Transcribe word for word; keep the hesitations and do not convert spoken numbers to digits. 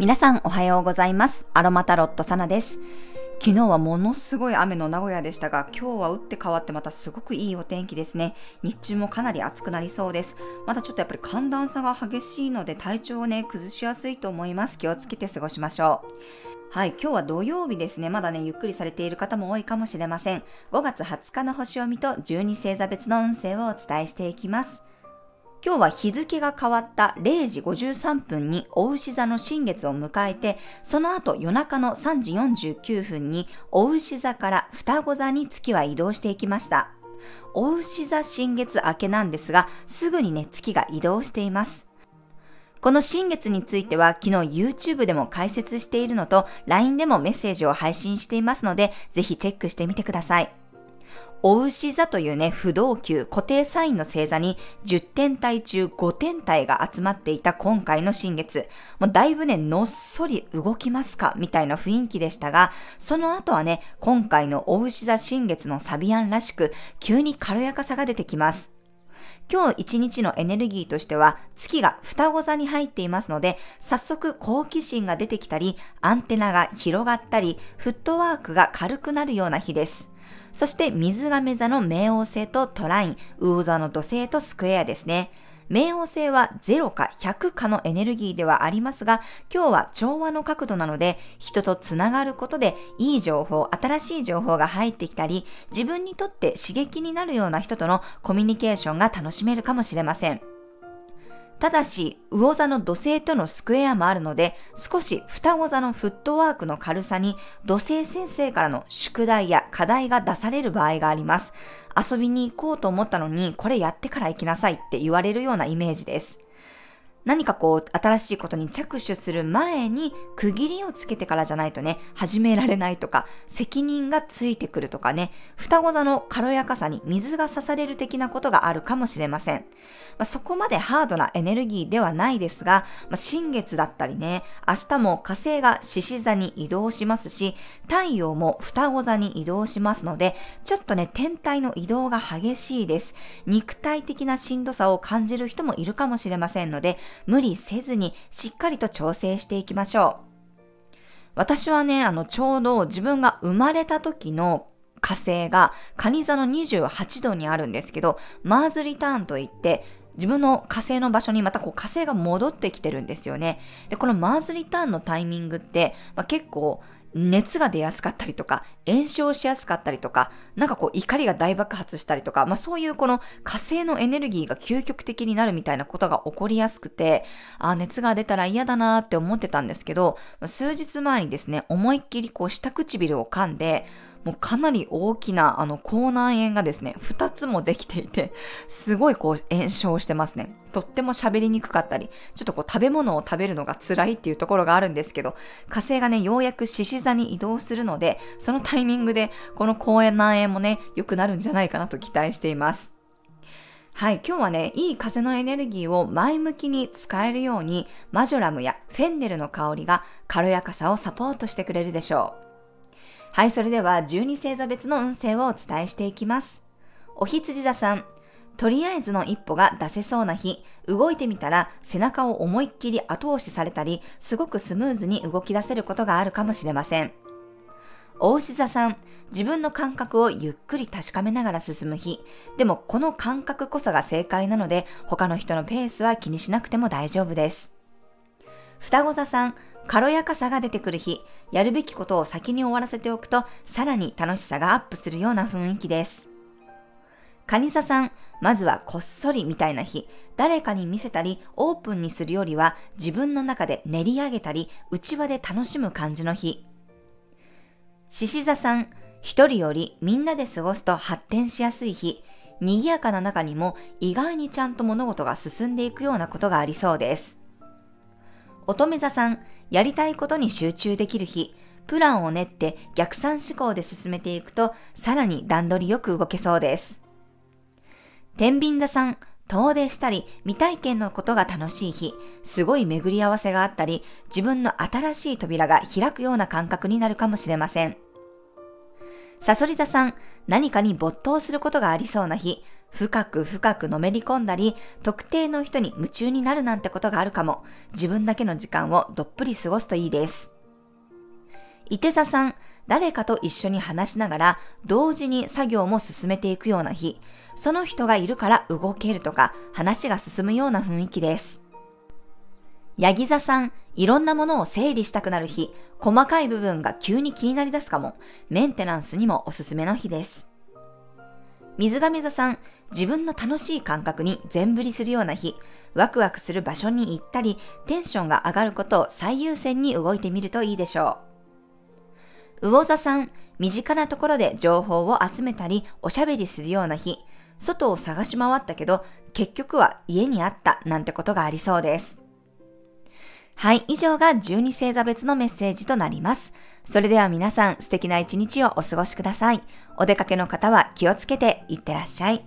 皆さんおはようございます。アロマタロットサナです。昨日はものすごい雨の名古屋でしたが、今日は打って変わってまたすごくいいお天気ですね。日中もかなり暑くなりそうです。まだちょっとやっぱり寒暖差が激しいので体調をね崩しやすいと思います。気をつけて過ごしましょう。はい、今日は土曜日ですね。まだねゆっくりされている方も多いかもしれません。ごがつはつかの星を見とじゅうに星座別の運勢をお伝えしていきます。今日は日付が変わったれいじごじゅうさんぷんに牡牛座の新月を迎えて、その後夜中のさんじよんじゅうきゅうふんに牡牛座から双子座に月は移動していきました。牡牛座新月明けなんですが、すぐにね月が移動しています。この新月については昨日 YouTube でも解説しているのと ライン でもメッセージを配信していますので、ぜひチェックしてみてください。お牛座というね、不動級固定サインの星座にじゅってんたいちゅうごてんたいが集まっていた今回の新月。もうだいぶね、のっそり動きますかみたいな雰囲気でしたが、その後はね、今回のお牛座新月のサビアンらしく、急に軽やかさが出てきます。今日一日のエネルギーとしては、月が双子座に入っていますので、早速好奇心が出てきたり、アンテナが広がったり、フットワークが軽くなるような日です。そして水亀座の冥王星とトライン、魚座の土星とスクエアですね。冥王星はゼロかひゃくかのエネルギーではありますが、今日は調和の角度なので、人とつながることでいい情報、新しい情報が入ってきたり、自分にとって刺激になるような人とのコミュニケーションが楽しめるかもしれません。ただし、魚座の土星とのスクエアもあるので、少し双子座のフットワークの軽さに、土星先生からの宿題や課題が出される場合があります。遊びに行こうと思ったのに、これやってから行きなさいって言われるようなイメージです。何かこう、新しいことに着手する前に、区切りをつけてからじゃないとね、始められないとか、責任がついてくるとかね、双子座の軽やかさに水が刺される的なことがあるかもしれません。まあ、そこまでハードなエネルギーではないですが、まあ、新月だったりね、明日も火星が獅子座に移動しますし、太陽も双子座に移動しますので、ちょっとね、天体の移動が激しいです。肉体的なしんどさを感じる人もいるかもしれませんので、無理せずにしっかりと調整していきましょう。私はね、あのちょうど自分が生まれた時の火星が蟹座のにじゅうはちどにあるんですけど、マーズリターンといって自分の火星の場所にまたこう火星が戻ってきてるんですよね。で、このマーズリターンのタイミングって、まあ、結構熱が出やすかったりとか、炎症しやすかったりとか、なんかこう怒りが大爆発したりとか、まあそういうこの火星のエネルギーが究極的になるみたいなことが起こりやすくて、あ、熱が出たら嫌だなーって思ってたんですけど、数日前にですね、思いっきりこう下唇を噛んで、もうかなり大きなあの口内炎がですね、ふたつもできていて、すごいこう炎症してますね。とっても喋りにくかったり、ちょっとこう食べ物を食べるのが辛いっていうところがあるんですけど、火星がね、ようやく獅子座に移動するので、そのタイミングでこの口内炎もね、良くなるんじゃないかなと期待しています。はい、今日はね、いい風のエネルギーを前向きに使えるように、マジョラムやフェンネルの香りが軽やかさをサポートしてくれるでしょう。はい、それではじゅうに星座別の運勢をお伝えしていきます。お羊座さん、とりあえずの一歩が出せそうな日、動いてみたら背中を思いっきり後押しされたり、すごくスムーズに動き出せることがあるかもしれません。お牛座さん、自分の感覚をゆっくり確かめながら進む日、でもこの感覚こそが正解なので、他の人のペースは気にしなくても大丈夫です。双子座さん、軽やかさが出てくる日、やるべきことを先に終わらせておくと、さらに楽しさがアップするような雰囲気です。蟹座さん、まずはこっそりみたいな日、誰かに見せたりオープンにするよりは、自分の中で練り上げたり、内輪で楽しむ感じの日。獅子座さん、一人よりみんなで過ごすと発展しやすい日、賑やかな中にも意外にちゃんと物事が進んでいくようなことがありそうです。乙女座さん、やりたいことに集中できる日、プランを練って逆算思考で進めていくと、さらに段取りよく動けそうです。天秤座さん、遠出したり未体験のことが楽しい日、すごい巡り合わせがあったり、自分の新しい扉が開くような感覚になるかもしれません。さそり座さん、何かに没頭することがありそうな日、深く深くのめり込んだり、特定の人に夢中になるなんてことがあるかも。自分だけの時間をどっぷり過ごすといいです。いて座さん、誰かと一緒に話しながら同時に作業も進めていくような日、その人がいるから動けるとか話が進むような雰囲気です。ヤギ座さん、いろんなものを整理したくなる日、細かい部分が急に気になりだすかも。メンテナンスにもおすすめの日です。水亀座さん、自分の楽しい感覚に全振りするような日、ワクワクする場所に行ったり、テンションが上がることを最優先に動いてみるといいでしょう。魚座さん、身近なところで情報を集めたり、おしゃべりするような日、外を探し回ったけど、結局は家にあったなんてことがありそうです。はい、以上がじゅうに星座別のメッセージとなります。それでは皆さん、素敵な一日をお過ごしください。お出かけの方は気をつけていってらっしゃい。